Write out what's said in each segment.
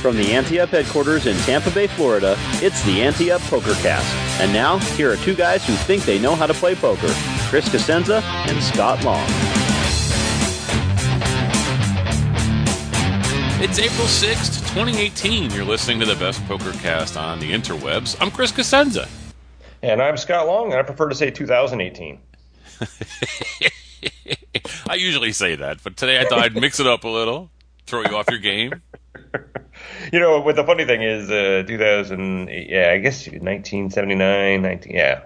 From the Ante Up headquarters in Tampa Bay, Florida, it's the Ante Up PokerCast. And now, here are two guys who think they know how to play poker, Chris Cosenza and Scott Long. It's April 6th, 2018. You're listening to the best PokerCast on the interwebs. I'm Chris Cosenza. And I'm Scott Long, and I prefer to say 2018. I usually say that, but today I thought I'd mix it up a little, throw you off your game. You know what the funny thing is, 2008, yeah, I guess 1979, yeah.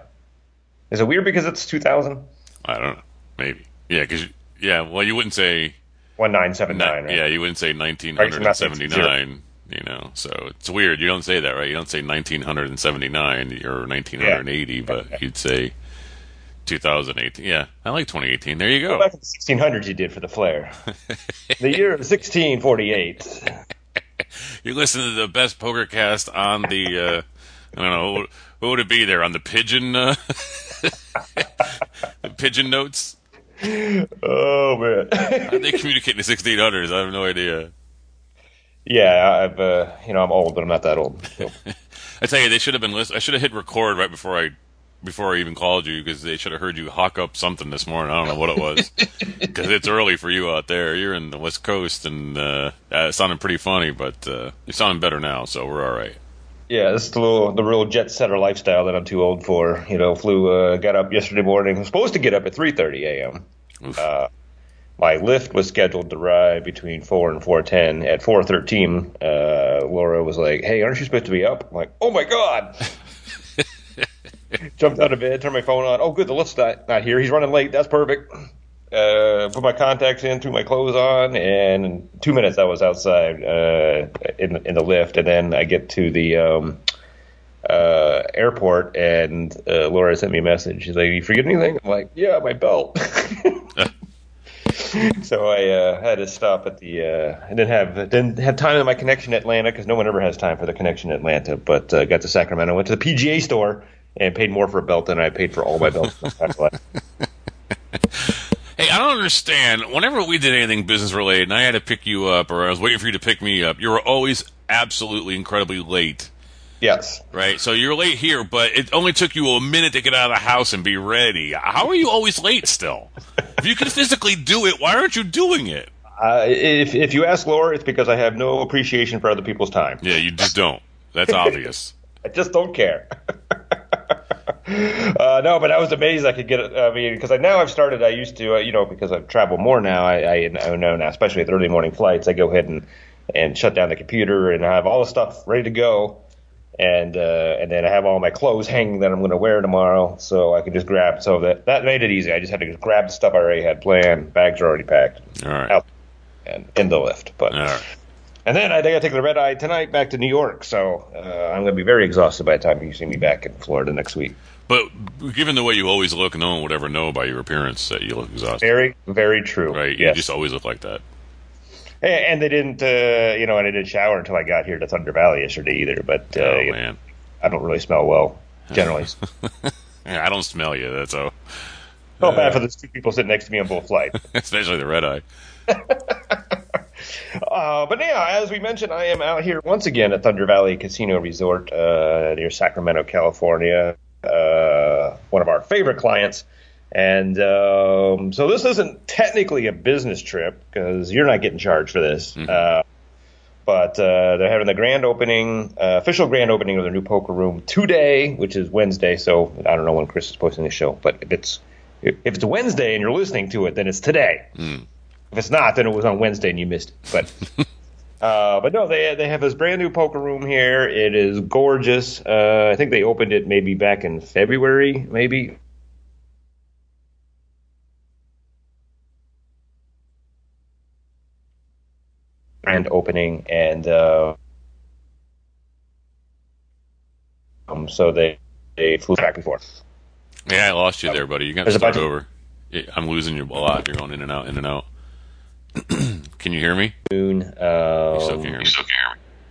Is it weird because it's 2000? I don't know. Maybe. Yeah, because, yeah, well, you wouldn't say 1979, right? Yeah, you wouldn't say 1979, you know, so it's weird. You don't say that, right? You don't say 1979 or 1980, yeah. But you'd say 2018. Yeah, I like 2018. There you go. Well, back in the 1600s you did for the flair. The year of 1648. You're listening to the best poker cast on the, I don't know, what would it be there, on the pigeon, the pigeon notes? Oh, man. How'd they communicate in the 1600s? I have no idea. Yeah, I've, you know, I'm old, but I'm not that old. So. I tell you, they should have been I should have hit record right before I even called you, because they should have heard you hawk up something this morning. I don't know what it was, because it's early for you out there. You're in the West Coast, and it sounded pretty funny, but you're sounding better now, so we're all right. Yeah, this is the real jet-setter lifestyle that I'm too old for. You know, got up yesterday morning. I was supposed to get up at 3:30 a.m. My lift was scheduled to arrive between 4 and 4:10. At 4:13, Laura was like, hey, aren't you supposed to be up? I'm like, oh, my God. Jumped out of bed, turned my phone on. Oh, good, the lift's not here. He's running late. That's perfect. Put my contacts in, threw my clothes on, and in 2 minutes I was outside in the lift. And then I get to the airport, and Laura sent me a message. She's like, you forget anything? I'm like, yeah, my belt. So I had to stop at the – I didn't have time in my connection Atlanta, because no one ever has time for the connection Atlanta, but got to Sacramento, went to the PGA store, and paid more for a belt than I paid for all my belts. Hey, I don't understand. Whenever we did anything business-related and I had to pick you up, or I was waiting for you to pick me up, you were always absolutely incredibly late. Yes. Right? So you're late here, but it only took you a minute to get out of the house and be ready. How are you always late still? If you can physically do it, why aren't you doing it? If you ask Laura, it's because I have no appreciation for other people's time. Yeah, you just don't. That's obvious. I just don't care. No, but I was amazed I could get it. I mean, because now I've started. I used to, you know, because I've traveled more now. I know now, especially with early morning flights, I go ahead and shut down the computer, and I have all the stuff ready to go, and then I have all my clothes hanging that I'm going to wear tomorrow, so I could just grab. So that made it easy. I just had to just grab the stuff I already had planned. Bags are already packed. All right. Out and in the lift, but. All right. And then I think I take the red eye tonight back to New York, so I'm going to be very exhausted by the time you see me back in Florida next week. But given the way you always look, no one would ever know by your appearance that you look exhausted. Very, very true. Right? You just always look like that. And they didn't, you know, and I didn't shower until I got here to Thunder Valley yesterday either. But oh, man. I don't really smell well generally. Yeah, I don't smell you. That's all. Felt bad for those two people sitting next to me on both flights, especially the red eye. But yeah, as we mentioned, I am out here once again at Thunder Valley Casino Resort near Sacramento, California, one of our favorite clients. And so this isn't technically a business trip, because you're not getting charged for this. Mm-hmm. But they're having the grand opening, official grand opening of their new poker room today, which is Wednesday. So I don't know when Chris is posting this show, but if it's Wednesday and you're listening to it, then it's today. Mm. If it's not, then it was on Wednesday and you missed it. But But no, they have this brand new poker room here. It is gorgeous. I think they opened it maybe back in February, maybe. Grand opening, and so they flew back and forth. Yeah, I lost you there, buddy. You're going to start over. I'm losing you a lot. You're going in and out, in and out. Can you hear me? You still can hear me.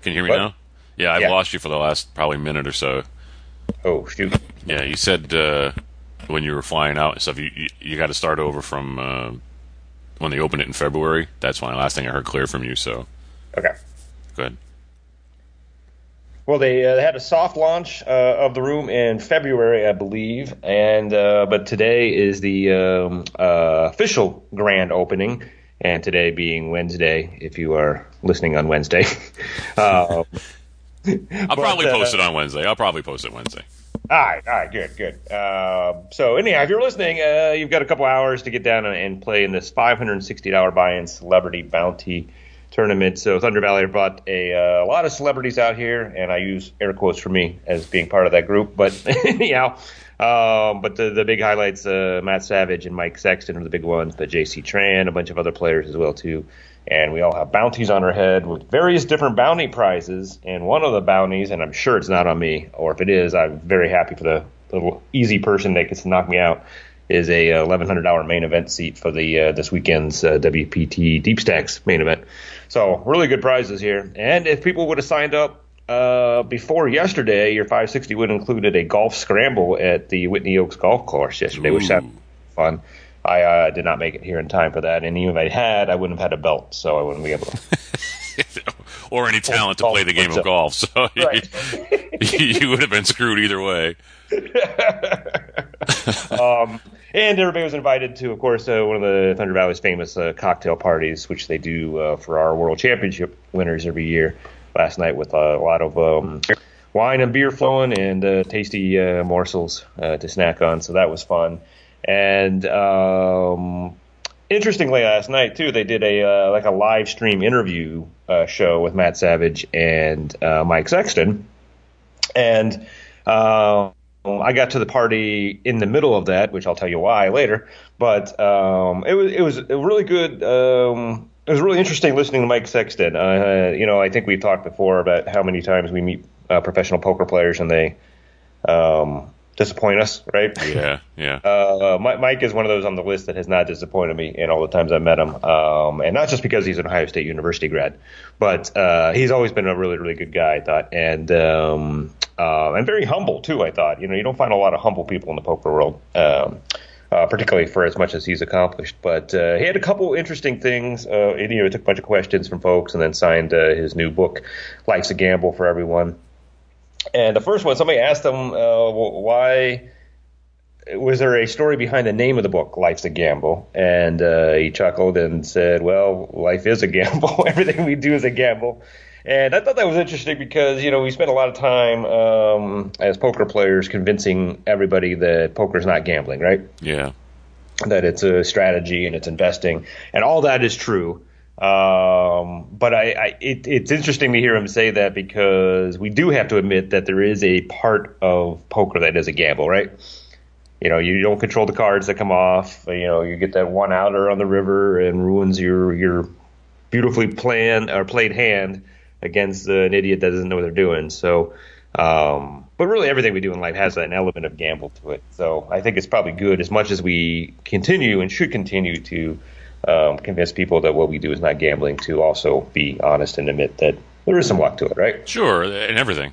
Can you hear me now? Yeah, I've lost you for the last probably minute or so. Oh, shoot. Yeah, you said when you were flying out and stuff, you got to start over from when they opened it in February. That's the last thing I heard clear from you. So, okay. Go ahead. Well, they had a soft launch of the room in February, I believe, and but today is the official grand opening, and today being Wednesday, if you are listening on Wednesday. I'll probably post it Wednesday. All right, good. So anyhow, if you're listening, you've got a couple hours to get down and play in this $560 buy-in celebrity bounty tournament. So Thunder Valley brought a lot of celebrities out here, and I use air quotes for me as being part of that group. But anyhow, but the big highlights: Matt Savage and Mike Sexton are the big ones. But JC Tran, a bunch of other players as well too, and we all have bounties on our head with various different bounty prizes. And one of the bounties, and I'm sure it's not on me, or if it is, I'm very happy for the little easy person that gets to knock me out, is a $1,100 main event seat for the this weekend's WPT Deep Stacks main event. So really good prizes here. And if people would have signed up before yesterday, your 560 would have included a golf scramble at the Whitney Oaks golf course yesterday, which sounded fun. I did not make it here in time for that. And even if I had, I wouldn't have had a belt, so I wouldn't be able to. Or any talent to play the game of golf. So right. you would have been screwed either way. And everybody was invited to, of course, one of the Thunder Valley's famous cocktail parties, which they do for our World Championship winners every year. Last night with a lot of wine and beer flowing and tasty morsels to snack on. So that was fun. And interestingly, last night, too, they did a live stream interview show with Matt Savage and Mike Sexton. And I got to the party in the middle of that, which I'll tell you why later. But it was a really good. It was really interesting listening to Mike Sexton. I think we've talked before about how many times we meet professional poker players and they disappoint us, right? Yeah. Mike is one of those on the list that has not disappointed me in all the times I've met him, and not just because he's an Ohio State University grad, but he's always been a really, really good guy, I thought, and very humble too, I thought. You don't find a lot of humble people in the poker world, particularly for as much as he's accomplished. But he had a couple interesting things. He took a bunch of questions from folks and then signed his new book, Life's a Gamble, for everyone. And the first one, somebody asked him, why was there a story behind the name of the book, Life's a Gamble? And he chuckled and said, well, life is a gamble. Everything we do is a gamble. And I thought that was interesting because, we spend a lot of time as poker players convincing everybody that poker is not gambling, right? Yeah. That it's a strategy and it's investing. And all that is true. But it's interesting to hear him say that because we do have to admit that there is a part of poker that is a gamble, right? You don't control the cards that come off. You get that one outer on the river and ruins your beautifully planned or played hand against an idiot that doesn't know what they're doing. So, but really everything we do in life has an element of gamble to it. So I think it's probably good, as much as we continue and should continue to convince people that what we do is not gambling, to also be honest and admit that there is some luck to it, right? Sure, and everything,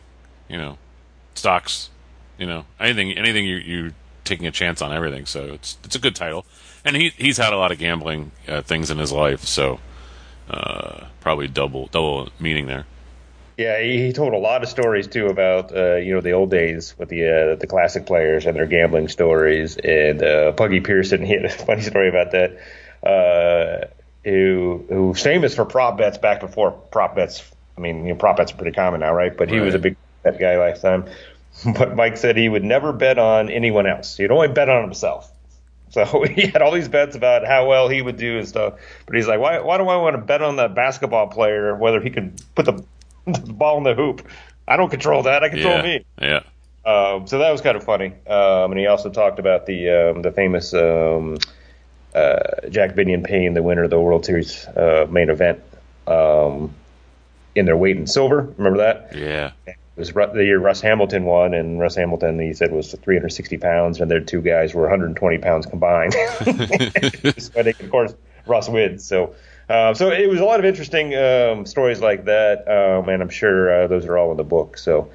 stocks, anything you're taking a chance on everything. So it's a good title, and he's had a lot of gambling things in his life, so. Probably double meaning there. Yeah, he told a lot of stories too about the old days with the classic players and their gambling stories. And Puggy Pearson, he had a funny story about that. Who was famous for prop bets back before prop bets. I mean, prop bets are pretty common now, right? But he was a big bet guy last time. But Mike said he would never bet on anyone else. He'd only bet on himself. So he had all these bets about how well he would do and stuff. But he's like, why do I want to bet on that basketball player, whether he can put the ball in the hoop? I don't control that. I control me. Yeah. So that was kind of funny. And he also talked about the famous Jack Binion Payne, the winner of the World Series main event in their weight in silver. Remember that? Yeah. It was the year Russ Hamilton won, and Russ Hamilton, he said, was 360 pounds, and their two guys were 120 pounds combined. But of course, Russ wins. So it was a lot of interesting stories like that, and I'm sure those are all in the book, so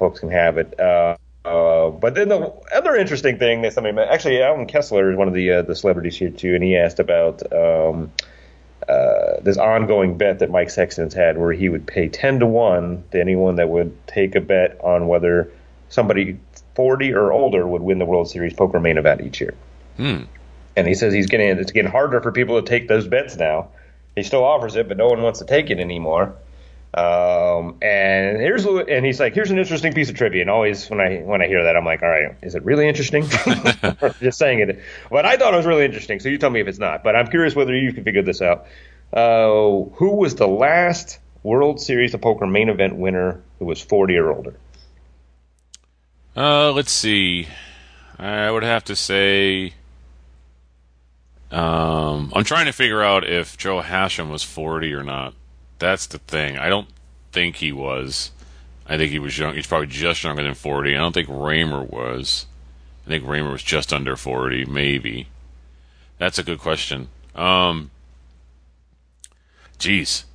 folks can have it. But then the other interesting thing that somebody actually, Alan Kessler is one of the celebrities here too, and he asked about this ongoing bet that Mike Sexton's had where he would pay 10-1 to anyone that would take a bet on whether somebody 40 or older would win the World Series poker main event each year. And he says it's getting harder for people to take those bets now. He still offers it, but no one wants to take it anymore. And he's like, here's an interesting piece of trivia. And always when I hear that, I'm like, all right, is it really interesting? Just saying it. But I thought it was really interesting. So you tell me if it's not, but I'm curious whether you can figure this out. Who was the last World Series of Poker main event winner who was 40 or older? Let's see. I would have to say, I'm trying to figure out if Joe Hashem was 40 or not. That's the thing. I don't think he was. I think he was young. He's probably just younger than 40. I don't think Raymer was. I think Raymer was just under 40, maybe. That's a good question. Geez.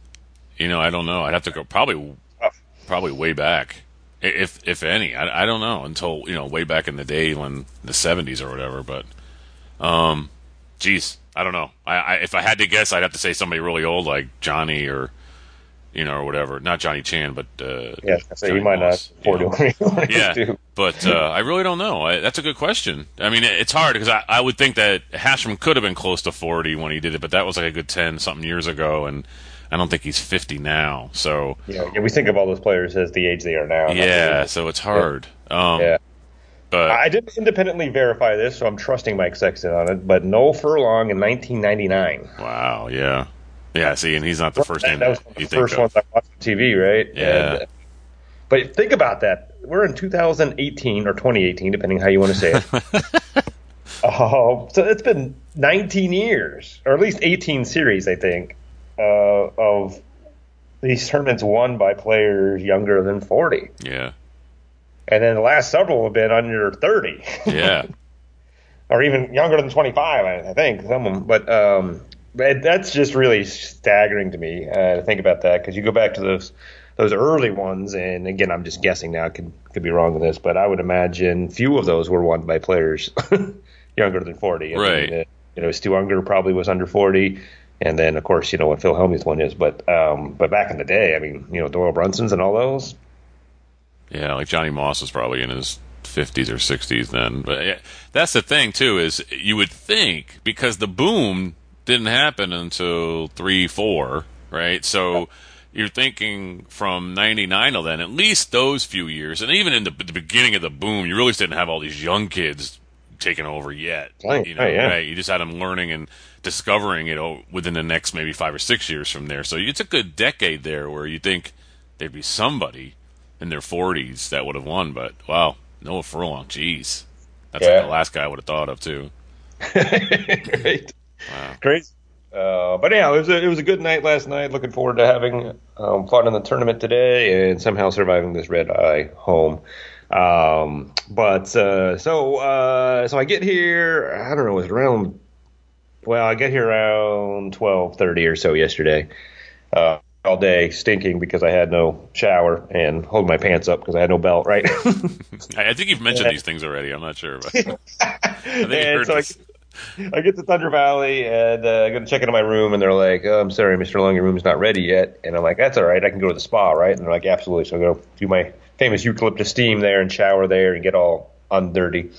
I don't know. I'd have to go probably way back, if any. I don't know until, way back in the day when the 70s or whatever. But, geez, I don't know. If I had to guess, I'd have to say somebody really old like Johnny or... or whatever. Not Johnny Chan, but... yeah, so you might Moss, not... Yeah, but I really don't know. That's a good question. I mean, it's hard, because I would think that Hashem could have been close to 40 when he did it, but that was like a good 10-something years ago, and I don't think he's 50 now, so... Yeah, we think of all those players as the age they are now. Yeah, so it's hard. Yeah. But I didn't independently verify this, so I'm trusting Mike Sexton on it, but Noel Furlong in 1999. Wow, yeah. Yeah, see, and he's not the first name. That was one of the first ones I watched on TV, right? Yeah. And, but think about that. We're in 2018 or 2018, depending how you want to say it. So it's been 19 years, or at least 18 series, I think, of these tournaments won by players younger than 40. Yeah. And then the last several have been under 30. Yeah. Or even younger than 25, I think, some of them. But, but that's just really staggering to me to think about that, because you go back to those early ones, and again, I'm just guessing now. I could be wrong with this, but I would imagine few of those were won by players younger than 40. Right. And, Stu Unger probably was under 40, and then, of course, what Phil Hellmuth's one is. But back in the day, I mean, Doyle Brunson's and all those. Yeah, like Johnny Moss was probably in his 50s or 60s then. But yeah, that's the thing, too, is you would think, because the boom didn't happen until 3-4, right? So you're thinking from 99 till then, at least those few years, and even in the beginning of the boom, you really didn't have all these young kids taking over yet. Right? You just had them learning and discovering within the next maybe 5 or 6 years from there. So it's a good decade there where you think there'd be somebody in their 40s that would have won, but wow, Noah Furlong, jeez. That's like the last guy I would have thought of, too. Great. Wow. Crazy. But yeah, it was a good night last night. Looking forward to having fun in the tournament today and somehow surviving this red eye home. So I get here, I don't know, I got here around 12:30 or so yesterday. All day stinking because I had no shower and holding my pants up because I had no belt, right? I think you've mentioned these things already. I'm not sure. But I think you've heard this. I get to Thunder Valley, and I go to check into my room, and they're like, I'm sorry, Mr. Long, your room's not ready yet. And I'm like, that's all right. I can go to the spa, right? And they're like, absolutely. So I go do my famous eucalyptus steam there and shower there and get all undirty.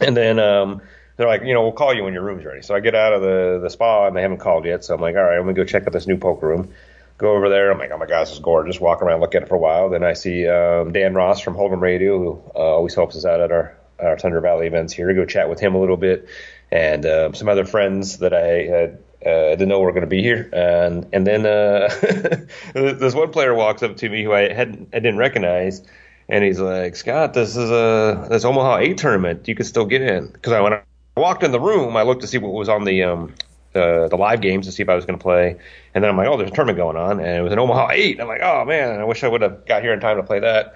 And then they're like, we'll call you when your room's ready. So I get out of the spa, and they haven't called yet. So I'm like, all right, I'm going to go check out this new poker room. Go over there. I'm like, oh, my gosh, this is gorgeous. Walk around, look at it for a while. Then I see Dan Ross from Holcomb Radio, who always helps us out at our our Thunder Valley events here, to go chat with him a little bit, and some other friends that I had. Didn't know we were going to be here, and then this one player walks up to me who I didn't recognize, and he's like, "Scott, this is this Omaha A tournament. You can still get in." Because when I walked in the room, I looked to see what was on the live games to see if I was going to play, and then I'm like, "Oh, there's a tournament going on," and it was an Omaha 8. And I'm like, "Oh man, I wish I would have got here in time to play that."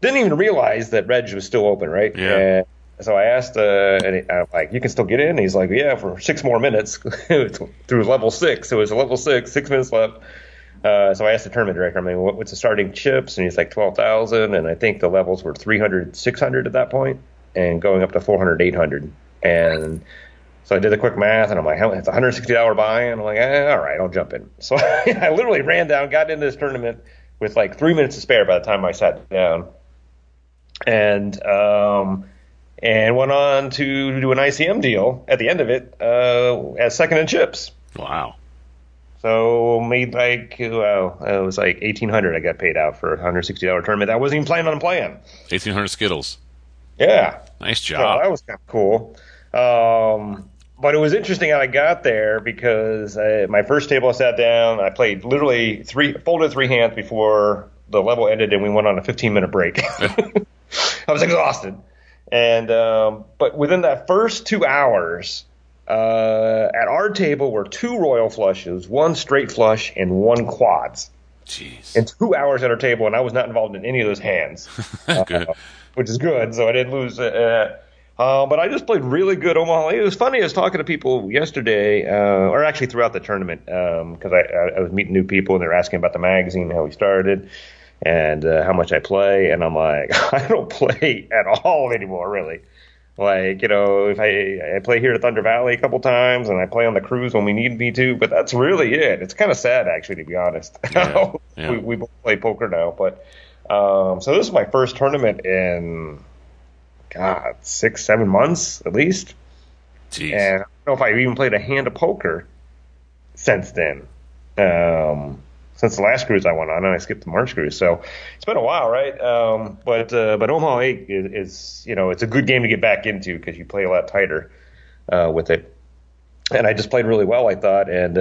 Didn't even realize that Reg was still open, right? Yeah. So I asked, and I'm like, "You can still get in?" And he's like, "Yeah, for 6 more minutes through level 6. So it was a level 6, 6 minutes left. So I asked the tournament director, I mean, what's the starting chips? And he's like 12,000. And I think the levels were 300, 600 at that point, and going up to 400, 800. And so I did the quick math, and I'm like, it's $160 buy-in. I'm like, all right, I'll jump in. So I literally ran down, got into this tournament with like 3 minutes to spare by the time I sat down. And went on to do an ICM deal at the end of it as second in chips. Wow. So made like, it was like $1,800 I got paid out for a $160 tournament. I wasn't even planning on playing. 1,800 Skittles. Yeah. Nice job. So that was kind of cool. But it was interesting how I got there, because my first table I sat down, I played literally folded 3 hands before the level ended, and we went on a 15-minute break. I was exhausted. And but within that first 2 hours, at our table were 2 royal flushes, 1 straight flush, and 1 quads. Jeez. And 2 hours at our table, and I was not involved in any of those hands, which is good. So I didn't lose. But I just played really good Omaha. It was funny. I was talking to people yesterday, or actually throughout the tournament, because I was meeting new people, and they were asking about the magazine, how we started. And how much I play, and I'm like, I don't play at all anymore, really. Like, you know, if I play here at Thunder Valley a couple times, and I play on the cruise when we need me to, but that's really it. It's kind of sad, actually, to be honest. Yeah, yeah. We both play poker now, but so this is my first tournament in, 6-7 months at least. Jeez. And I don't know if I even played a hand of poker since then. Since the last cruise I went on, and I skipped the March cruise, so it's been a while, right? But Omaha 8 is, you know, it's a good game to get back into, because you play a lot tighter with it. And I just played really well, I thought, and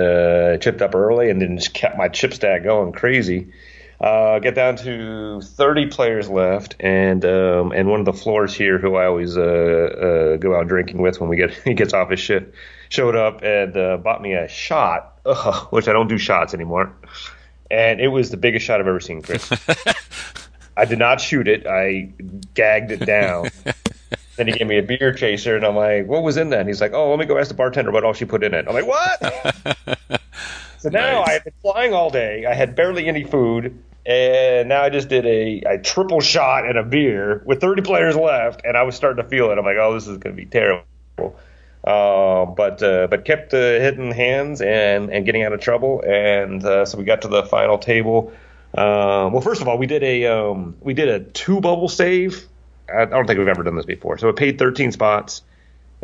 chipped up early, and then just kept my chip stack going crazy. Get down to 30 players left, and one of the floors here, who I always go out drinking with when he gets off his shift, showed up and bought me a shot, which I don't do shots anymore. And it was the biggest shot I've ever seen, Chris. I did not shoot it. I gagged it down. Then he gave me a beer chaser, and I'm like, "What was in that?" And he's like, "Oh, let me go ask the bartender what all she put in it." I'm like, "What?" So now nice. I had been flying all day. I had barely any food. And now I just did a triple shot and a beer with 30 players left. And I was starting to feel it. I'm like, "Oh, this is going to be terrible." But kept hitting hands and getting out of trouble, and so we got to the final table. Well, first of all, we did a 2 bubble save. I don't think we've ever done this before. So it paid 13 spots,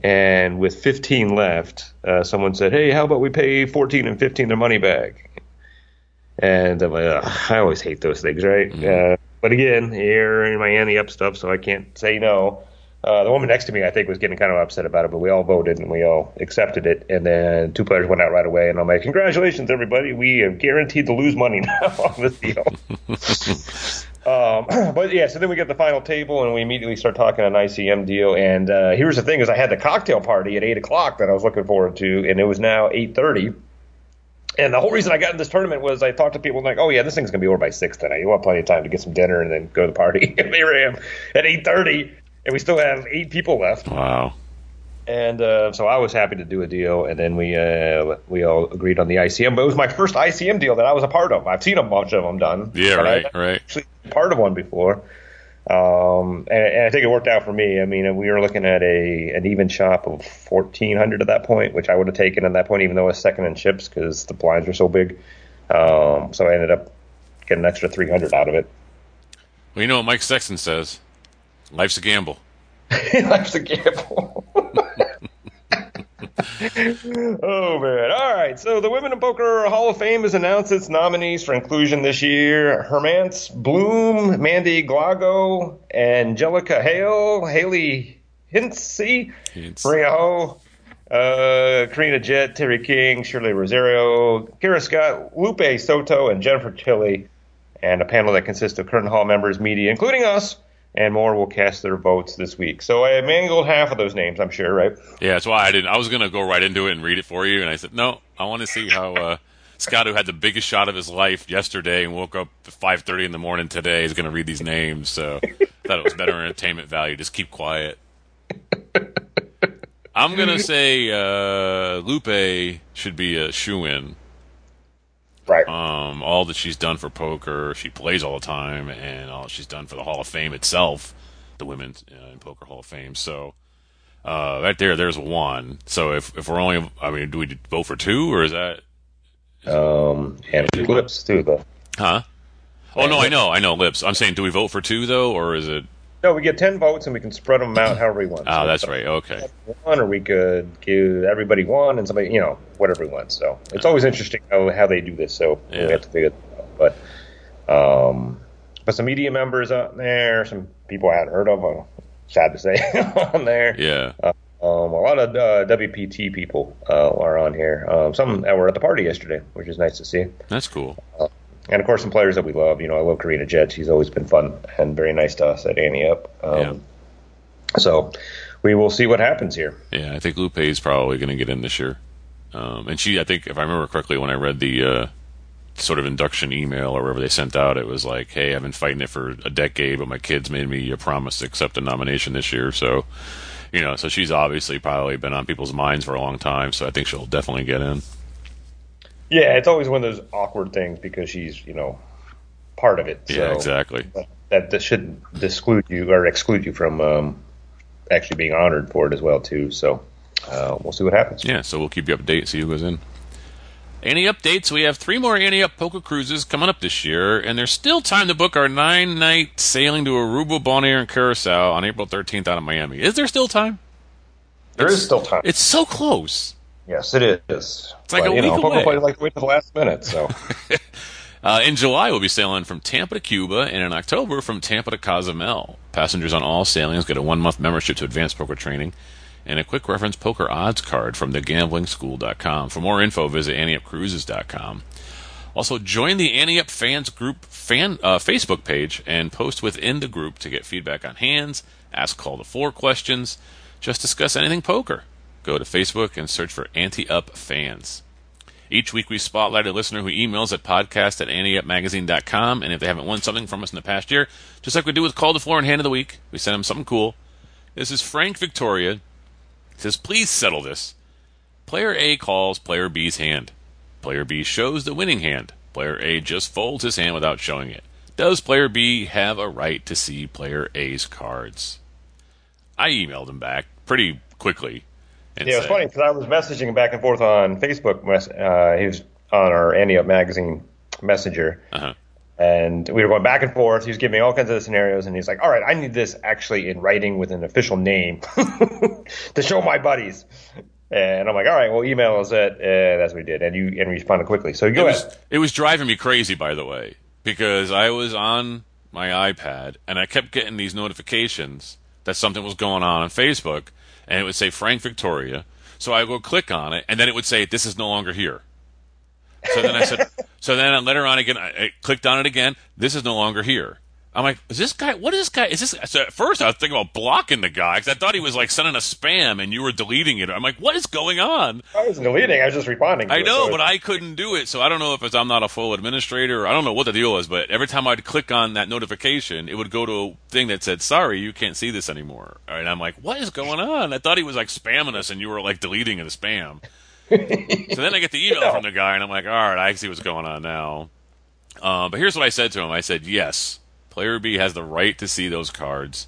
and with 15 left, someone said, "Hey, how about we pay 14 and 15 their money back?" And I'm like, I always hate those things, right? Mm-hmm. But again, here in my Ante Up stuff, so I can't say no. The woman next to me, I think, was getting kind of upset about it, but we all voted and we all accepted it. And then 2 players went out right away, and I'm like, "Congratulations, everybody. We have guaranteed to lose money now on this deal." But, yeah, so then we get the final table, and we immediately start talking an ICM deal. And here's the thing is I had the cocktail party at 8 o'clock that I was looking forward to, and it was now 8:30. And the whole reason I got in this tournament was I talked to people like, "Oh, yeah, this thing's going to be over by 6 tonight. You'll have plenty of time to get some dinner and then go to the party." And here I am at 8:30. And we still have 8 people left. Wow. And so I was happy to do a deal, and then we all agreed on the ICM. But it was my first ICM deal that I was a part of. I've seen a bunch of them done. Yeah, right. Actually been part of one before. And I think it worked out for me. I mean, we were looking at an even shop of 1,400 at that point, which I would have taken at that point, even though I was second in chips because the blinds were so big. So I ended up getting an extra 300 out of it. Well, you know what Mike Sexton says. Life's a gamble. Life's a gamble. Oh, man. All right. So the Women in Poker Hall of Fame has announced its nominees for inclusion this year. Hermance Bloom, Mandy Glago, Angelica Hale, Haley Hintze, Breho, Karina Jett, Terry King, Shirley Rosario, Kara Scott, Lupe Soto, and Jennifer Tilly, and a panel that consists of current hall members, media, including us, and more will cast their votes this week. So I mangled half of those names, I'm sure, right? Yeah, that's why I didn't. I was going to go right into it and read it for you, and I said, no, I want to see how Scott, who had the biggest shot of his life yesterday and woke up at 5:30 in the morning today, is going to read these names. So I thought it was better entertainment value. Just keep quiet. I'm going to say Lupe should be a shoo-in. Right. All that she's done for poker, she plays all the time, and all she's done for the Hall of Fame itself, the Women's in Poker Hall of Fame. So right there, there's one. So if we're only, I mean, do we vote for two, or is that? And Lips too, though. Huh? Oh no, I know Lips. I'm saying, do we vote for two though, or is it? No, we get 10 votes, and we can spread them out however we want. Oh, so that's right. Okay. One, or we could give everybody one, and somebody, you know, whatever we want. So it's always interesting how they do this. So we have to figure it out. But some media members on there, some people I hadn't heard of, sad to say, on there. Yeah. A lot of WPT people are on here. Some that were at the party yesterday, which is nice to see. That's cool. And, of course, some players that we love. You know, I love Karina Jett. She's always been fun and very nice to us at Ante Up. So we will see what happens here. Yeah, I think Lupe is probably going to get in this year. And she, I think, if I remember correctly, when I read the sort of induction email or whatever they sent out, it was like, hey, I've been fighting it for a decade, but my kids made me a promise to accept a nomination this year. So, you know, so she's obviously probably been on people's minds for a long time, so I think she'll definitely get in. Yeah, it's always one of those awkward things because she's, you know, part of it. So yeah, exactly. That shouldn't exclude you from actually being honored for it as well, too. So we'll see what happens. Yeah, so we'll keep you up to date, see who goes in. Ante updates. We have 3 more Ante Up poker cruises coming up this year, and there's still time to book our 9-night sailing to Aruba, Bonaire, and Curacao on April 13th out of Miami. Is there still time? There is still time. It's so close. Yes, it is. It's like a week away. Poker players like to wait to the last minute. So, in July, we'll be sailing from Tampa to Cuba, and in October, from Tampa to Cozumel. Passengers on all sailings get a 1-month membership to Advanced Poker Training and a quick reference poker odds card from TheGamblingSchool.com. For more info, visit AnteUpCruises.com. Also, join the Ante Up Fans Group Facebook page and post within the group to get feedback on hands, ask call-to-floor questions, just discuss anything poker. Go to Facebook and search for Ante Up Fans. Each week we spotlight a listener who emails at podcast@AnteUpMagazine.com, and if they haven't won something from us in the past year, just like we do with Call to Floor and Hand of the Week, we send them something cool. This is Frank Victoria. It says, please settle this. Player A calls Player B's hand. Player B shows the winning hand. Player A just folds his hand without showing it. Does Player B have a right to see Player A's cards? I emailed him back pretty quickly. Yeah, it's funny because I was messaging him back and forth on Facebook. He was on our Ante Up Magazine Messenger, and we were going back and forth. He was giving me all kinds of scenarios, and he's like, all right, I need this actually in writing with an official name to show my buddies. And I'm like, all right, well, email us it. That's what we did, and responded quickly. So go ahead. It was driving me crazy, by the way, because I was on my iPad, and I kept getting these notifications that something was going on Facebook. And it would say Frank Victoria. So I would click on it, and then it would say, this is no longer here. So then I said, I later on again, I clicked on it again. This is no longer here. I'm like, what is this guy? So at first I was thinking about blocking the guy because I thought he was like sending a spam and you were deleting it. I'm like, what is going on? I wasn't deleting. I was just responding. But I couldn't do it. So I don't know if I'm not a full administrator. Or I don't know what the deal is, but every time I'd click on that notification, it would go to a thing that said, sorry, you can't see this anymore. And I'm like, what is going on? I thought he was like spamming us and you were like deleting it as spam. So then I get the email from the guy and I'm like, all right, I see what's going on now. But here's what I said to him. I said, yes. Player B has the right to see those cards,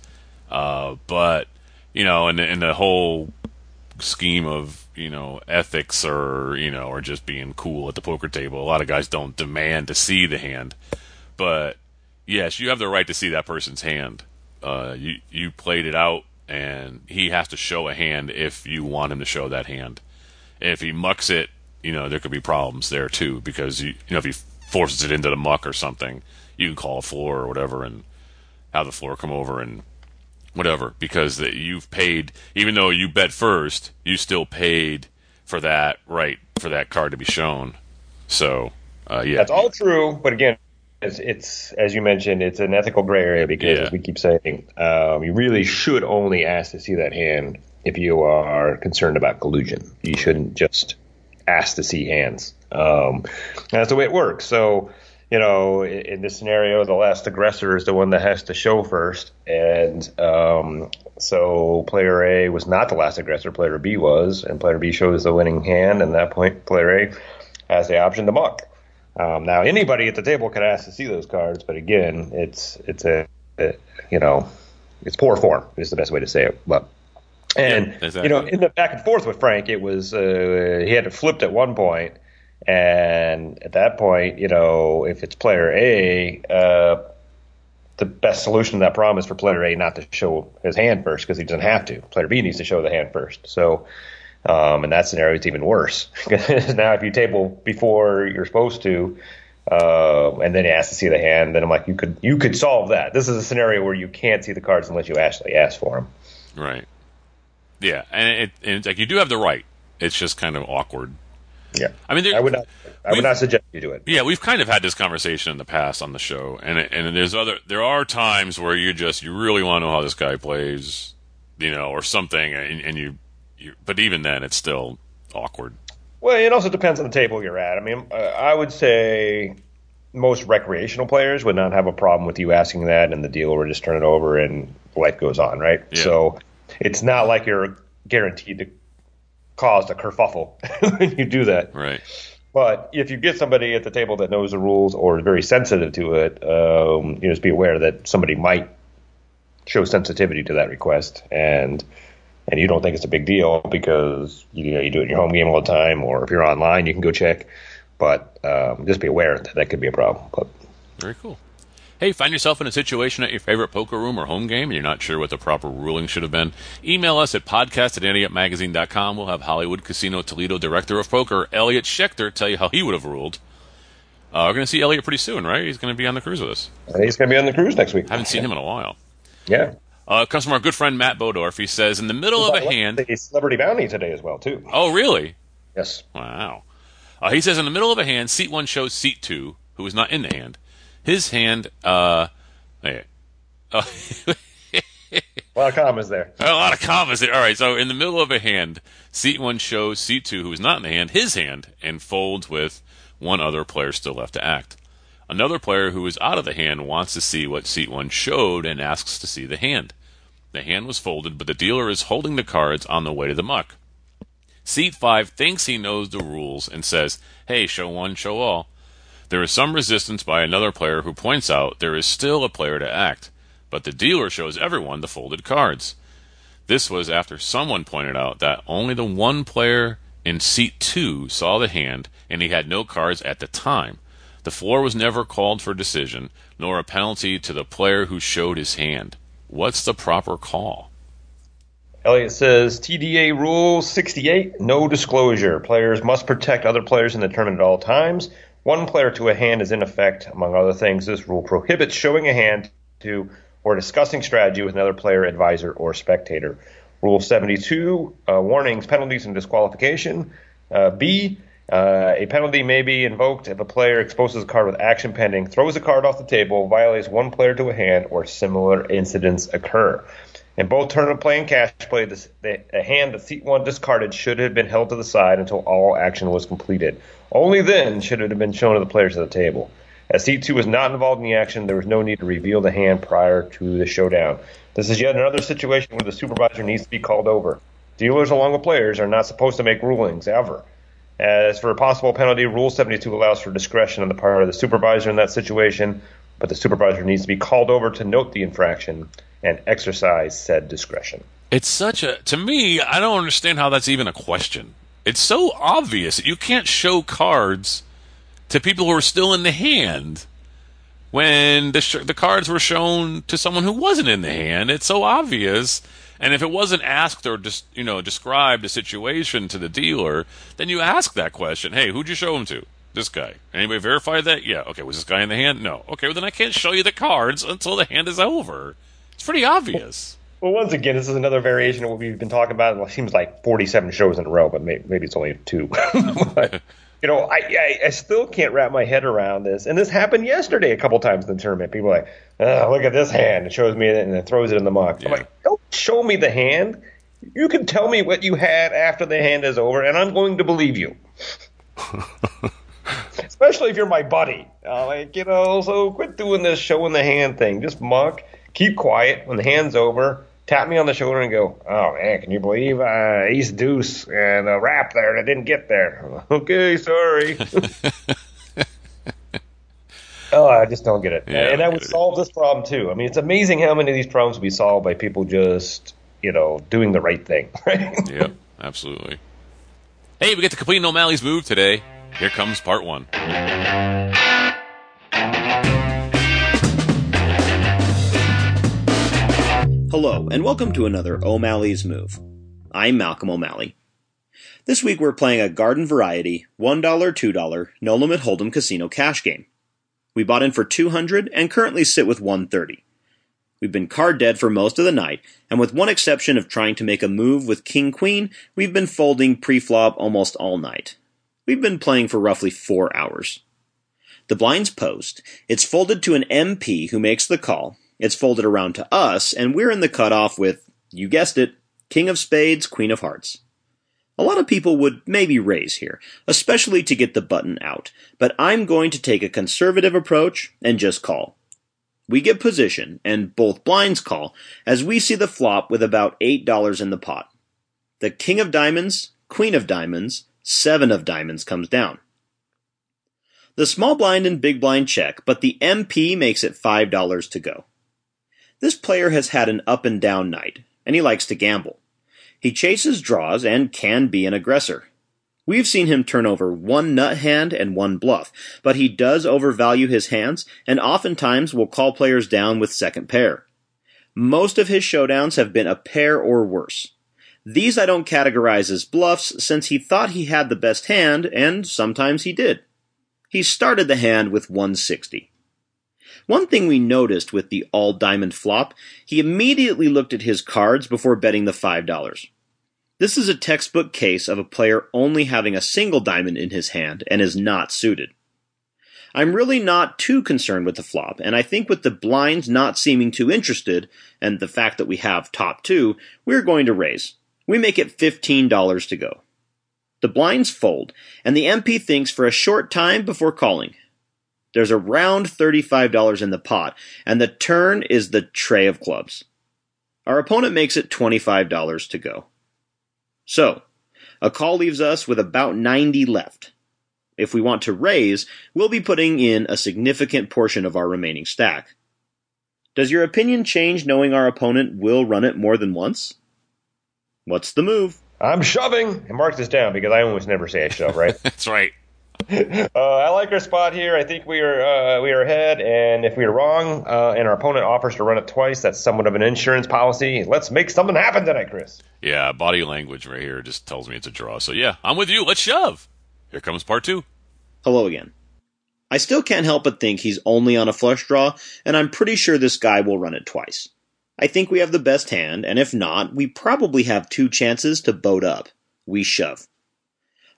but you know, in the whole scheme of, you know, ethics or, you know, or just being cool at the poker table, a lot of guys don't demand to see the hand. But yes, you have the right to see that person's hand. You played it out, and he has to show a hand if you want him to show that hand. If he mucks it, you know, there could be problems there too because you know if he forces it into the muck or something. You can call a floor or whatever and have the floor come over and whatever, because you've paid, even though you bet first, you still paid for that right for that card to be shown. So, yeah, that's all true. But again, it's as you mentioned, it's an ethical gray area because, as we keep saying, you really should only ask to see that hand if you are concerned about collusion. You shouldn't just ask to see hands. That's the way it works. So, you know, in this scenario, the last aggressor is the one that has to show first. And so player A was not the last aggressor. Player B was. And player B shows the winning hand. And at that point, player A has the option to muck. Now, anybody at the table could ask to see those cards. But again, it's poor form is the best way to say it. But. And, exactly. You know, in the back and forth with Frank, it was he had it flipped at one point. And at that point, you know, if it's player A, the best solution to that problem is for player A not to show his hand first because he doesn't have to. Player B needs to show the hand first. So in that scenario, it's even worse. Now, if you table before you're supposed to and then you ask to see the hand, then I'm like, you could solve that. This is a scenario where you can't see the cards unless you actually ask for them. Right. Yeah, and it's like you do have the right. It's just kind of awkward. Yeah, I mean, I would not suggest you do it. Yeah, we've kind of had this conversation in the past on the show, and there are times where you really want to know how this guy plays, you know, or something, and you but even then it's still awkward. Well, it also depends on the table you're at. I mean, I would say most recreational players would not have a problem with you asking that, and the dealer would just turn it over, and life goes on, right? Yeah. So. It's not like you're guaranteed to cause a kerfuffle when you do that. Right. But if you get somebody at the table that knows the rules or is very sensitive to it, you just be aware that somebody might show sensitivity to that request, and you don't think it's a big deal because you do it in your home game all the time, or if you're online, you can go check. But just be aware that could be a problem. But. Very cool. Hey, find yourself in a situation at your favorite poker room or home game and you're not sure what the proper ruling should have been? Email us at podcast@AnteUpMagazine.com. We'll have Hollywood Casino Toledo Director of Poker, Elliot Schechter, tell you how he would have ruled. We're going to see Elliot pretty soon, right? He's going to be on the cruise with us. He's going to be on the cruise next week. I haven't seen him in a while. Yeah. Comes from our good friend Matt Bodorf. He says, in the middle of a hand... He's Celebrity Bounty today as well, too. Oh, really? Yes. Wow. He says, in the middle of a hand, seat one shows seat two, who is not in the hand. His hand, a lot of commas there. A lot of commas there. All right, so in the middle of a hand, seat one shows seat two, who is not in the hand, his hand, and folds with one other player still left to act. Another player who is out of the hand wants to see what seat one showed and asks to see the hand. The hand was folded, but the dealer is holding the cards on the way to the muck. Seat five thinks he knows the rules and says, hey, show one, show all. There is some resistance by another player who points out there is still a player to act, but the dealer shows everyone the folded cards. This was after someone pointed out that only the one player in seat 2 saw the hand, and he had no cards at the time. The floor was never called for decision, nor a penalty to the player who showed his hand. What's the proper call? Elliot says, TDA Rule 68, no disclosure. Players must protect other players in the tournament at all times. One player to a hand is in effect. Among other things, this rule prohibits showing a hand to or discussing strategy with another player, advisor, or spectator. Rule 72, warnings, penalties, and disqualification. B, a penalty may be invoked if a player exposes a card with action pending, throws a card off the table, violates one player to a hand, or similar incidents occur. In both tournament play and cash play, the hand that seat one discarded should have been held to the side until all action was completed. Only then should it have been shown to the players at the table. As seat two was not involved in the action, there was no need to reveal the hand prior to the showdown. This is yet another situation where the supervisor needs to be called over. Dealers along with players are not supposed to make rulings, ever. As for a possible penalty, Rule 72 allows for discretion on the part of the supervisor in that situation, but the supervisor needs to be called over to note the infraction and exercise said discretion. It's such a... To me, I don't understand how that's even a question. It's so obvious. You can't show cards to people who are still in the hand when the cards were shown to someone who wasn't in the hand. It's so obvious. And if it wasn't asked or described a situation to the dealer, then you ask that question. Hey, who'd you show him to? This guy. Anybody verify that? Yeah. Okay, was this guy in the hand? No. Okay, well then I can't show you the cards until the hand is over. It's pretty obvious. Well, once again, this is another variation of what we've been talking about. Well, it seems like 47 shows in a row, but maybe it's only two. But, you know, I still can't wrap my head around this. And this happened yesterday a couple times in the tournament. People are like, look at this hand. It shows me it and then throws it in the muck. Yeah. I'm like, don't show me the hand. You can tell me what you had after the hand is over, and I'm going to believe you. Especially if you're my buddy. Like, you know, so quit doing this showing the hand thing. Just muck. Keep quiet. When the hand's over, tap me on the shoulder and go, oh, man, can you believe ace deuce and a wrap there and I didn't get there? Okay, sorry. Oh, I just don't get it. Yeah, and that would solve this problem, too. I mean, it's amazing how many of these problems would be solved by people just, you know, doing the right thing. Right? Yep, absolutely. Hey, we get to complete O'Malley's move today. Here comes part one. Hello, and welcome to another O'Malley's Move. I'm Malcolm O'Malley. This week we're playing a garden variety, $1, $2, no limit Hold'em casino cash game. We bought in for $200 and currently sit with $130. We've been card dead for most of the night, and with one exception of trying to make a move with King-Queen, we've been folding pre-flop almost all night. We've been playing for roughly 4 hours. The blind's post. It's folded to an MP who makes the call. It's folded around to us, and we're in the cutoff with, you guessed it, King of Spades, Queen of Hearts. A lot of people would maybe raise here, especially to get the button out, but I'm going to take a conservative approach and just call. We get position, and both blinds call, as we see the flop with about $8 in the pot. The King of Diamonds, Queen of Diamonds, Seven of Diamonds comes down. The small blind and big blind check, but the MP makes it $5 to go. This player has had an up-and-down night, and he likes to gamble. He chases draws and can be an aggressor. We've seen him turn over one nut hand and one bluff, but he does overvalue his hands and oftentimes will call players down with second pair. Most of his showdowns have been a pair or worse. These I don't categorize as bluffs since he thought he had the best hand, and sometimes he did. He started the hand with 160. One thing we noticed with the all-diamond flop, he immediately looked at his cards before betting the $5. This is a textbook case of a player only having a single diamond in his hand and is not suited. I'm really not too concerned with the flop, and I think with the blinds not seeming too interested, and the fact that we have top two, we're going to raise. We make it $15 to go. The blinds fold, and the MP thinks for a short time before calling. There's around $35 in the pot, and the turn is the tray of clubs. Our opponent makes it $25 to go. So, a call leaves us with about $90 left. If we want to raise, we'll be putting in a significant portion of our remaining stack. Does your opinion change knowing our opponent will run it more than once? What's the move? I'm shoving! And mark this down, because I almost never say I shove, right? That's right. I like our spot here. I think we are ahead, and if we are wrong and our opponent offers to run it twice, that's somewhat of an insurance policy. Let's make something happen tonight, Chris. Yeah, body language right here just tells me it's a draw. So yeah, I'm with you. Let's shove. Here comes part two. Hello again. I still can't help but think he's only on a flush draw, and I'm pretty sure this guy will run it twice. I think we have the best hand, and if not, we probably have two chances to boat up. We shove.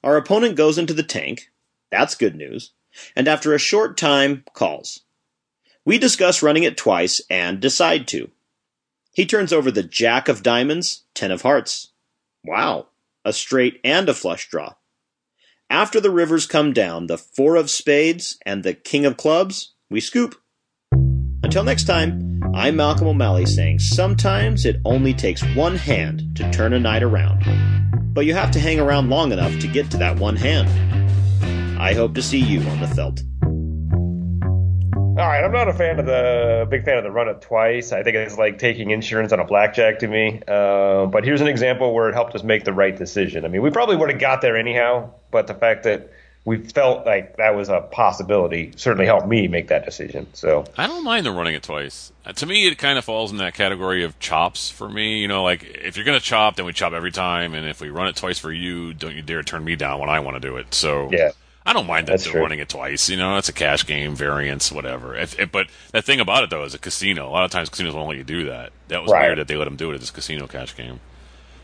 Our opponent goes into the tank. That's good news. And after a short time, calls. We discuss running it twice and decide to. He turns over the Jack of Diamonds, Ten of Hearts. Wow, a straight and a flush draw. After the rivers come down, the Four of Spades and the King of Clubs, we scoop. Until next time, I'm Malcolm O'Malley saying sometimes it only takes one hand to turn a night around. But you have to hang around long enough to get to that one hand. I hope to see you on the felt. All right, I'm not a big fan of the run it twice. I think it's like taking insurance on a blackjack to me. But here's an example where it helped us make the right decision. I mean, we probably would have got there anyhow, but the fact that we felt like that was a possibility certainly helped me make that decision. So I don't mind the running it twice. To me, it kind of falls in that category of chops for me. You know, like if you're going to chop, then we chop every time. And if we run it twice for you, don't you dare turn me down when I want to do it. So yeah. I don't mind that they're running it twice. You know, it's a cash game, variance, whatever. But the thing about it, though, is a casino. A lot of times casinos won't let you do that. That was weird that they let them do it at this casino cash game.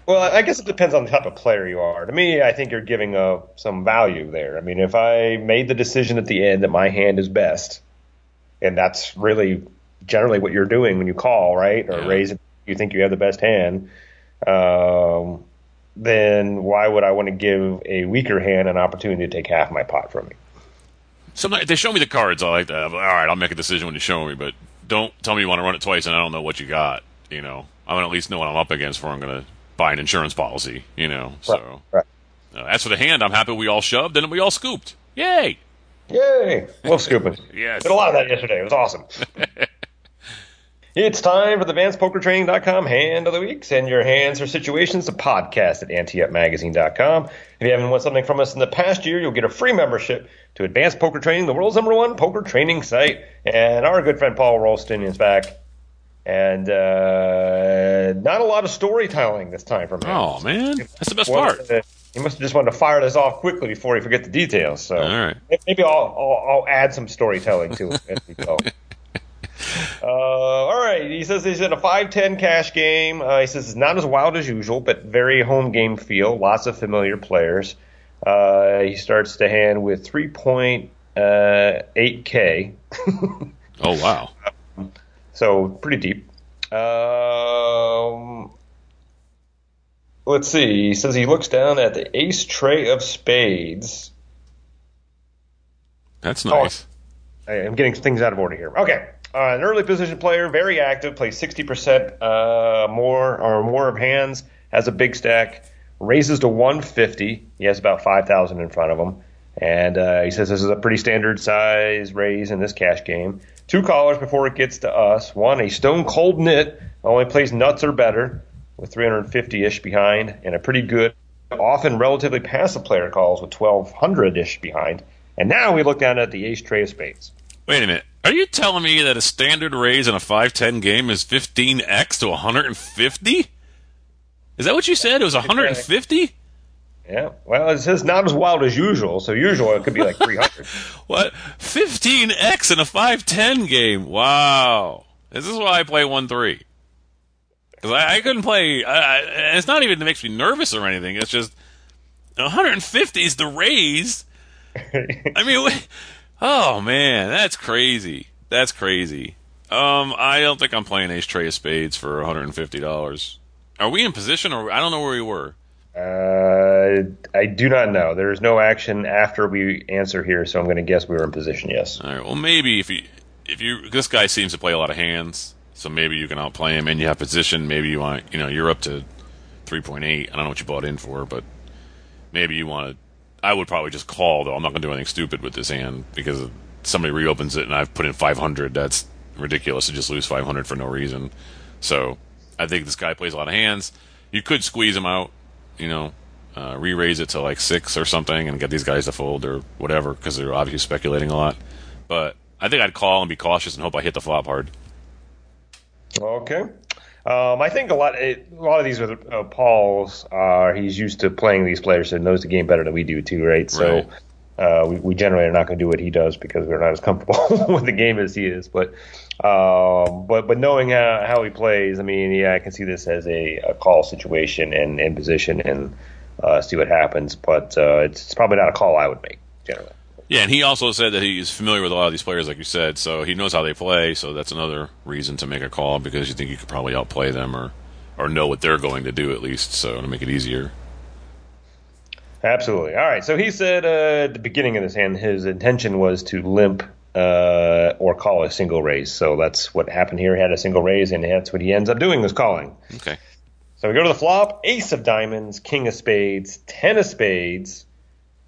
Well, I guess it depends on the type of player you are. To me, I think you're giving some value there. I mean, if I made the decision at the end that my hand is best, and that's really generally what you're doing when you call, right, or raise it, you think you have the best hand, then why would I want to give a weaker hand an opportunity to take half my pot from me? Sometimes they show me the cards. I like that. All right, I'll make a decision when you show me, but don't tell me you want to run it twice and I don't know what you got. You know, I'm going to at least know what I'm up against before I'm going to buy an insurance policy. You know, so as for the hand, I'm happy we all shoved and we all scooped. Yay! Yay! Love scooping. Yes. Did a lot of that yesterday. It was awesome. It's time for the AdvancedPokerTraining.com Hand of the Week. Send your hands or situations to podcast at AnteUpMagazine.com. If you haven't won something from us in the past year, you'll get a free membership to Advanced Poker Training, the world's #1 poker training site. And our good friend Paul Rolston is back. And not a lot of storytelling this time from him. Oh, man. That's the best part. He must have just wanted to fire this off quickly before you forget the details. So all right. Maybe I'll add some storytelling to it as we go. All right. He says he's in a 5-10 cash game. He says it's not as wild as usual, but very home game feel. Lots of familiar players. He starts the hand with 3.8K. Oh, wow. So pretty deep. Let's see. He says he looks down at the ace tray of spades. That's nice. Oh, I'm getting things out of order here. Okay. An early position player, very active, plays 60% more of hands, has a big stack, raises to 150. He has about 5,000 in front of him. And he says this is a pretty standard size raise in this cash game. Two callers before it gets to us. One, a stone cold nit, only plays nuts or better, with 350-ish behind, and a pretty good, often relatively passive player calls with 1,200-ish behind. And now we look down at the ace tray of spades. Wait a minute. Are you telling me that a standard raise in a 5-10 game is 15x to 150? Is that what you said? It was 150? Yeah. Well, it says not as wild as usual, so usual it could be like 300. What? 15x in a 5-10 game. Wow. This is why I play 1-3. Because I couldn't play. And it's not even that makes me nervous or anything. It's just 150 is the raise. I mean, oh, man, that's crazy. That's crazy. I don't think I'm playing ace tray of spades for $150. Are we in position? Or I don't know where we were. I do not know. There is no action after we answer here, so I'm going to guess we were in position, yes. All right, well, maybe if you this guy seems to play a lot of hands, so maybe you can outplay him, and you have position. Maybe you want, you're up to 3.8. I don't know what you bought in for, but maybe you want to. I would probably just call, though. I'm not going to do anything stupid with this hand because if somebody reopens it and I've put in 500. That's ridiculous to just lose 500 for no reason. So I think this guy plays a lot of hands. You could squeeze him out, re-raise it to like 6 or something and get these guys to fold or whatever because they're obviously speculating a lot. But I think I'd call and be cautious and hope I hit the flop hard. Okay. I think a lot of these with Paul's are he's used to playing these players and knows the game better than we do too, right? So we generally are not going to do what he does because we're not as comfortable with the game as he is. But knowing how he plays, I mean, yeah, I can see this as a call situation and in position and see what happens. But it's probably not a call I would make generally. Yeah, and he also said that he's familiar with a lot of these players, like you said, so he knows how they play, so that's another reason to make a call because you think you could probably outplay them or know what they're going to do at least, so to make it easier. Absolutely. All right, so he said at the beginning of this hand his intention was to limp or call a single raise, so that's what happened here. He had a single raise, and that's what he ends up doing is calling. Okay. So we go to the flop, ace of diamonds, king of spades, ten of spades.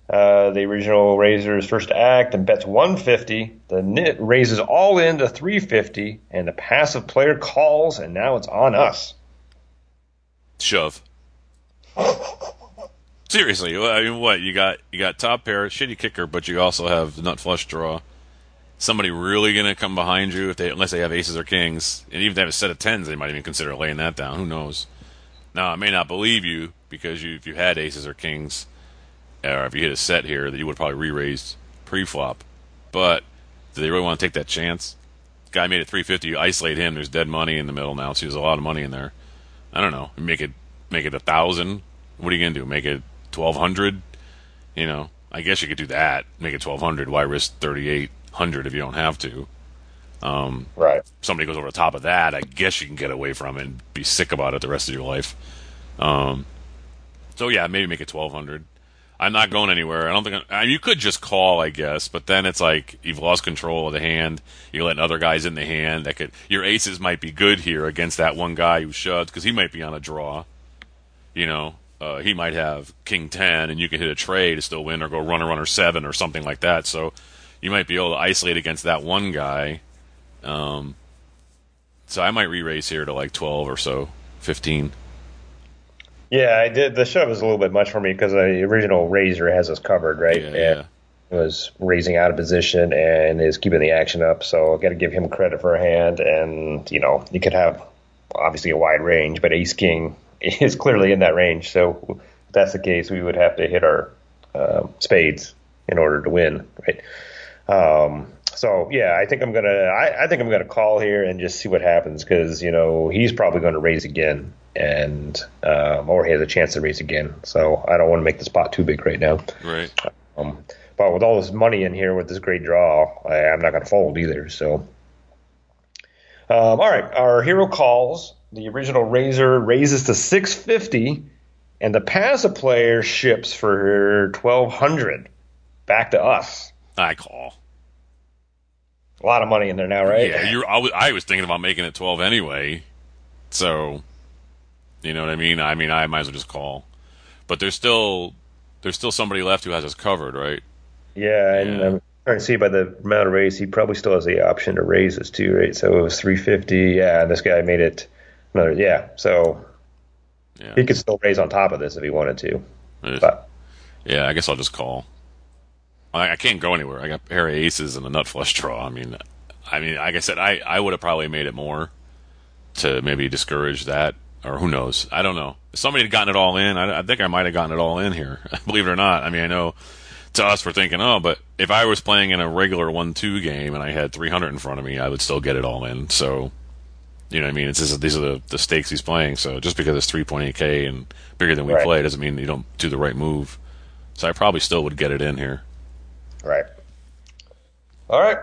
The original raiser's first act and bets 150. The nit raises all in to 350, and the passive player calls, and now it's on us. Shove. Seriously, I mean, what you got top pair, shitty kicker, but you also have nut flush draw. Somebody really gonna come behind you unless they have aces or kings, and even if they have a set of tens, they might even consider laying that down. Who knows? Now I may not believe you because if you had aces or kings. or if you hit a set here, that you would probably re-raised pre-flop. But do they really want to take that chance? Guy made it 350. You isolate him. There's dead money in the middle now, so there's a lot of money in there. I don't know. Make it 1,000. What are you gonna do? Make it 1,200? You know, I guess you could do that. Make it 1,200. Why risk 3,800 if you don't have to? Right. Somebody goes over the top of that. I guess you can get away from it and be sick about it the rest of your life. So yeah, maybe make it 1,200. I'm not going anywhere. I don't think you could just call, I guess, but then it's like you've lost control of the hand. You're letting other guys in the hand that could. Your aces might be good here against that one guy who shoves because he might be on a draw. You know, he might have King 10, and you can hit a trade to still win or go runner 7 or something like that. So you might be able to isolate against that one guy. So I might re-raise here to like 12 or so, 15. Yeah, I did. The shove was a little bit much for me because the original raiser has us covered, right? Yeah. He was raising out of position and is keeping the action up, so I've got to give him credit for a hand. And, you know, you could have obviously a wide range, but Ace King is clearly in that range. So if that's the case, we would have to hit our spades in order to win, right? So yeah, I think I'm gonna call here and just see what happens because you know he's probably going to raise again and or he has a chance to raise again. So I don't want to make the pot too big right now. Right. But with all this money in here with this great draw, I'm not going to fold either. So all right, our hero calls. The original raiser raises to 650, and the passive player ships for 1,200. Back to us. I call. A lot of money in there now, right? Yeah, I was thinking about making it 12 anyway, so you know what I mean. I mean, I might as well just call. But there's still somebody left who has us covered, right? Yeah, and I'm trying to see by the amount of raise, he probably still has the option to raise us too, right? So it was 350. Yeah, and this guy made it another. Yeah, so yeah. He could still raise on top of this if he wanted to. But yeah, I guess I'll just call. I can't go anywhere. I got a pair of aces and a nut flush draw. I mean, like I said, I would have probably made it more to maybe discourage that, or who knows? I don't know. If somebody had gotten it all in, I think I might have gotten it all in here. Believe it or not. I mean, I know to us we're thinking, oh, but if I was playing in a regular 1-2 game and I had 300 in front of me, I would still get it all in. So, you know what I mean? It's just, these are the stakes he's playing. So just because it's 3.8K and bigger than we play doesn't mean you don't do the right move. So I probably still would get it in here. Right. All right.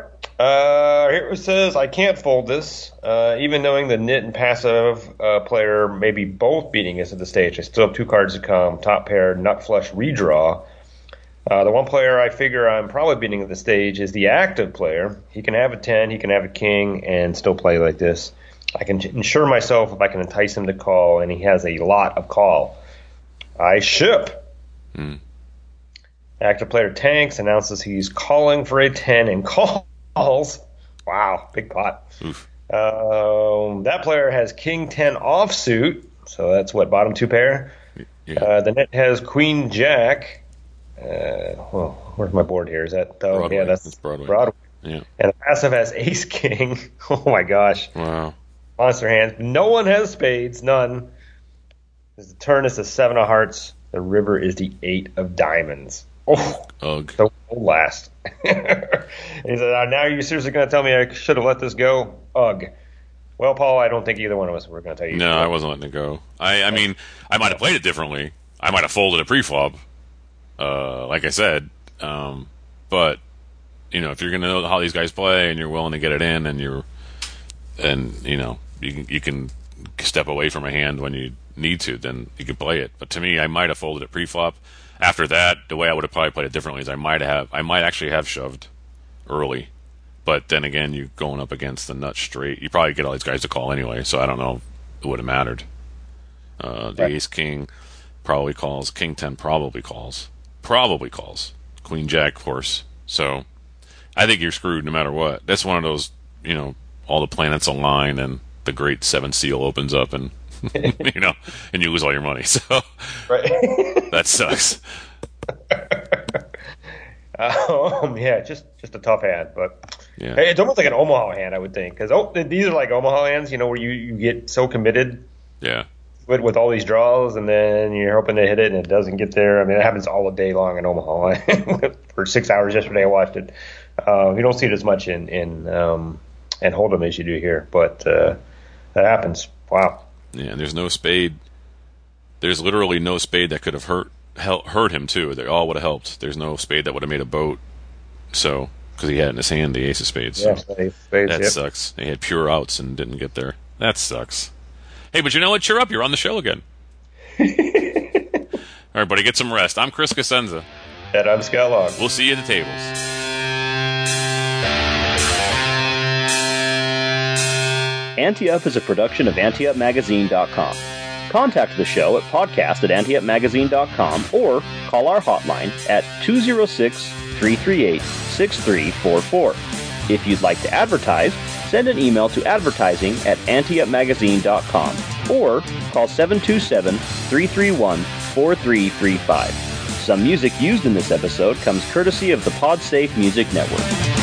Here it says, I can't fold this. Even knowing the nit and passive player may be both beating us at the stage, I still have two cards to come. Top pair, nut flush, redraw. The one player I figure I'm probably beating at the stage is the active player. He can have a 10, he can have a king, and still play like this. I can ensure myself if I can entice him to call, and he has a lot of call. I ship. Active player tanks, announces he's calling for a 10 and calls. Wow, big pot. That player has king 10 offsuit, so that's what, bottom two pair? Yeah. The net has queen jack. Well, where's my board here? Is that Broadway? Yeah, that's Broadway. Yeah. And the passive has ace king. Oh my gosh. Wow. Monster hands. No one has spades, none. The turn is the 7 of hearts. The river is the 8 of diamonds. Oh, ugh. The last. He said, now you're seriously going to tell me I should have let this go? Ugh. Well, Paul, I don't think either one of us were going to tell you. No, I wasn't letting it go. I mean, I might have played it differently. I might have folded a preflop, like I said. But, you know, if you're going to know how these guys play and you're willing to get it in and you know, you can step away from a hand when you need to, then you could play it. But to me, I might have folded it pre-flop. After that, the way I would have probably played it differently is I might actually have shoved early. But then again, you're going up against the nut straight. You probably get all these guys to call anyway, so I don't know if it would have mattered. The ace king probably calls. King 10 probably calls. Queen jack, of course. So I think you're screwed no matter what. That's one of those, you know, all the planets align and the great seven seal opens up and you know, and you lose all your money. So that sucks. Yeah, just a tough hand. But yeah. Hey, it's almost like an Omaha hand, I would think, because these are like Omaha hands, you know, where you get so committed. Yeah. with all these draws, and then you're hoping to hit it, and it doesn't get there. I mean, it happens all day long in Omaha. For 6 hours yesterday, I watched it. You don't see it as much in Hold'em as you do here, but that happens. Wow. Yeah, and there's no spade. There's literally no spade that could have hurt him, too. They all would have helped. There's no spade that would have made a boat, so, because he had in his hand the ace of spades. Yeah, so that sucks. They had pure outs and didn't get there. That sucks. Hey, but you know what? Cheer up. You're on the show again. All right, buddy, get some rest. I'm Chris Cosenza. And I'm Scott Long. We'll see you at the tables. Ante Up is a production of AnteUpMagazine.com. Contact the show at podcast@AnteUpMagazine.com or call our hotline at 206-338-6344. If you'd like to advertise, send an email to advertising@AnteUpMagazine.com or call 727-331-4335. Some music used in this episode comes courtesy of the PodSafe Music Network.